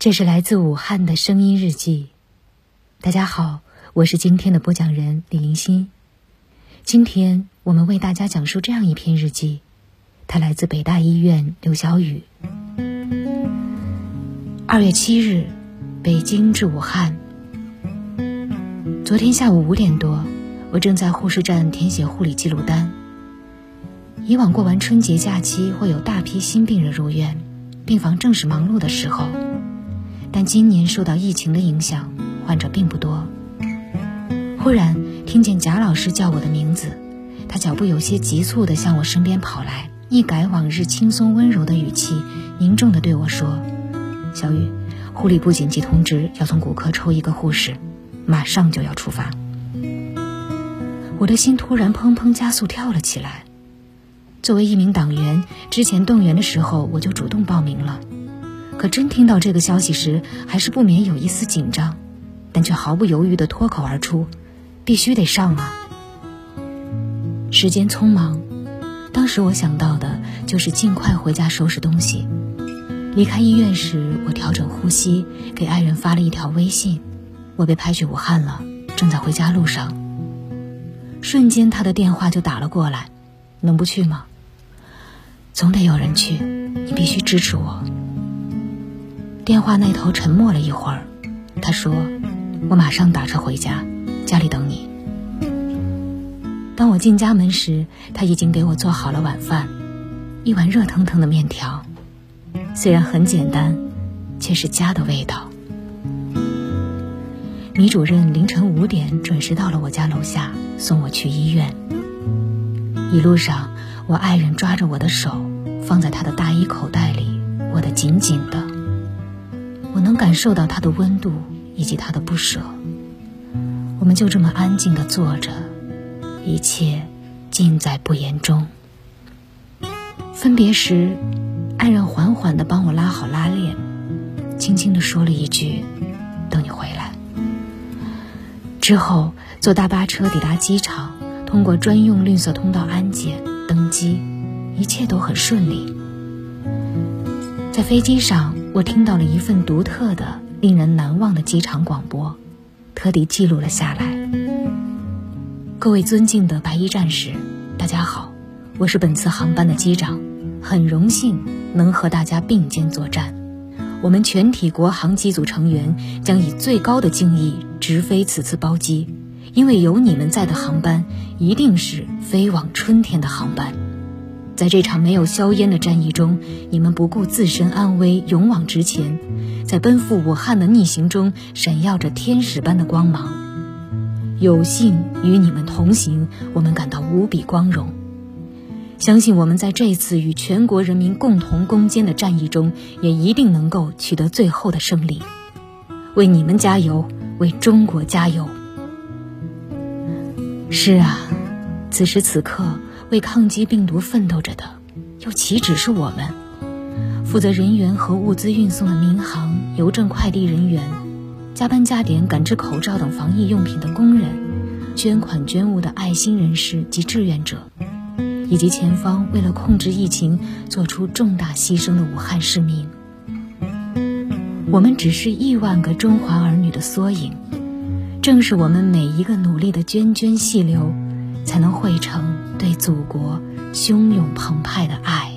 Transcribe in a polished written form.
这是来自武汉的声音日记。大家好，我是今天的播讲人李银心。今天我们为大家讲述这样一篇日记，它来自北大医院刘小雨。2月7日，北京至武汉。昨天下午5点多，我正在护士站填写护理记录单。以往过完春节假期会有大批新病人入院，病房正是忙碌的时候，但今年受到疫情的影响，患者并不多。忽然听见贾老师叫我的名字，他脚步有些急促地向我身边跑来，一改往日轻松温柔的语气，凝重地对我说：小雨，护理部紧急通知，要从骨科抽一个护士，马上就要出发。我的心突然砰砰加速跳了起来。作为一名党员，之前动员的时候我就主动报名了，可真听到这个消息时，还是不免有一丝紧张，但却毫不犹豫地脱口而出：必须得上啊！时间匆忙，当时我想到的就是尽快回家收拾东西。离开医院时，我调整呼吸，给爱人发了一条微信：我被派去武汉了，正在回家路上。瞬间他的电话就打了过来：能不去吗？总得有人去，你必须支持我。电话那头沉默了一会儿，他说：我马上打车回家，家里等你。当我进家门时，他已经给我做好了晚饭，一碗热腾腾的面条，虽然很简单，却是家的味道。米主任凌晨5点准时到了我家楼下，送我去医院。一路上，我爱人抓着我的手，放在他的大衣口袋里，握得紧紧的。我能感受到他的温度以及他的不舍。我们就这么安静地坐着，一切尽在不言中。分别时，爱人缓缓地帮我拉好拉链，轻轻地说了一句：等你回来。之后坐大巴车抵达机场，通过专用绿色通道安检登机，一切都很顺利。在飞机上，我听到了一份独特的、令人难忘的机场广播，特地记录了下来。各位尊敬的白衣战士，大家好，我是本次航班的机长，很荣幸能和大家并肩作战。我们全体国航机组成员将以最高的敬意直飞此次包机，因为有你们在的航班一定是飞往春天的航班。在这场没有硝烟的战役中，你们不顾自身安危，勇往直前，在奔赴武汉的逆行中闪耀着天使般的光芒。有幸与你们同行，我们感到无比光荣。相信我们在这次与全国人民共同攻坚的战役中，也一定能够取得最后的胜利。为你们加油，为中国加油。是啊，此时此刻为抗击病毒奋斗着的，又岂止是我们？负责人员和物资运送的民航、邮政快递人员，加班加点赶制口罩等防疫用品的工人，捐款捐物的爱心人士及志愿者，以及前方为了控制疫情做出重大牺牲的武汉市民。我们只是10000个中华儿女的缩影，正是我们每一个努力的涓涓细流，才能汇成对祖国汹涌澎湃的爱。